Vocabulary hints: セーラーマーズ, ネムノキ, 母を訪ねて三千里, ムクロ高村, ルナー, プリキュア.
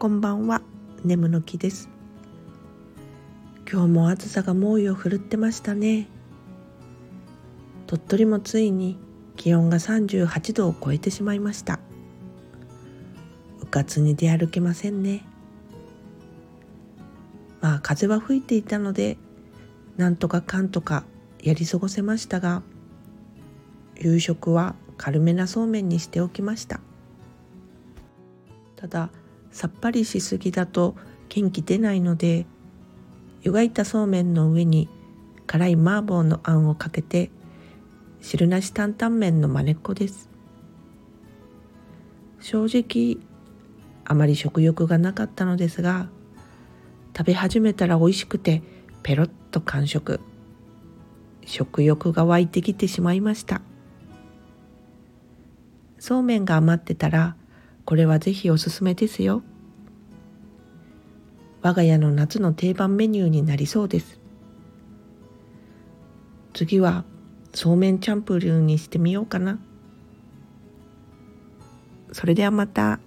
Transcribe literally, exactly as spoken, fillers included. こんばんは、眠の木です。今日も暑さが猛威を振るってましたね。鳥取もついに気温がさんじゅうはちどを超えてしまいました。うかつに出歩けませんね。まあ風は吹いていたので、なんとかかんとかやり過ごせましたが、夕食は軽めなそうめんにしておきました。たださっぱりしすぎだと元気出ないので、湯がいたそうめんの上に辛い麻婆のあんをかけて、汁なし担々麺のまねっこです。正直あまり食欲がなかったのですが、食べ始めたら美味しくてペロッと完食。食欲が湧いてきてしまいました。そうめんが余ってたら、これはぜひおすすめですよ。我が家の夏の定番メニューになりそうです。次はそうめんチャンプルーにしてみようかな。それではまた。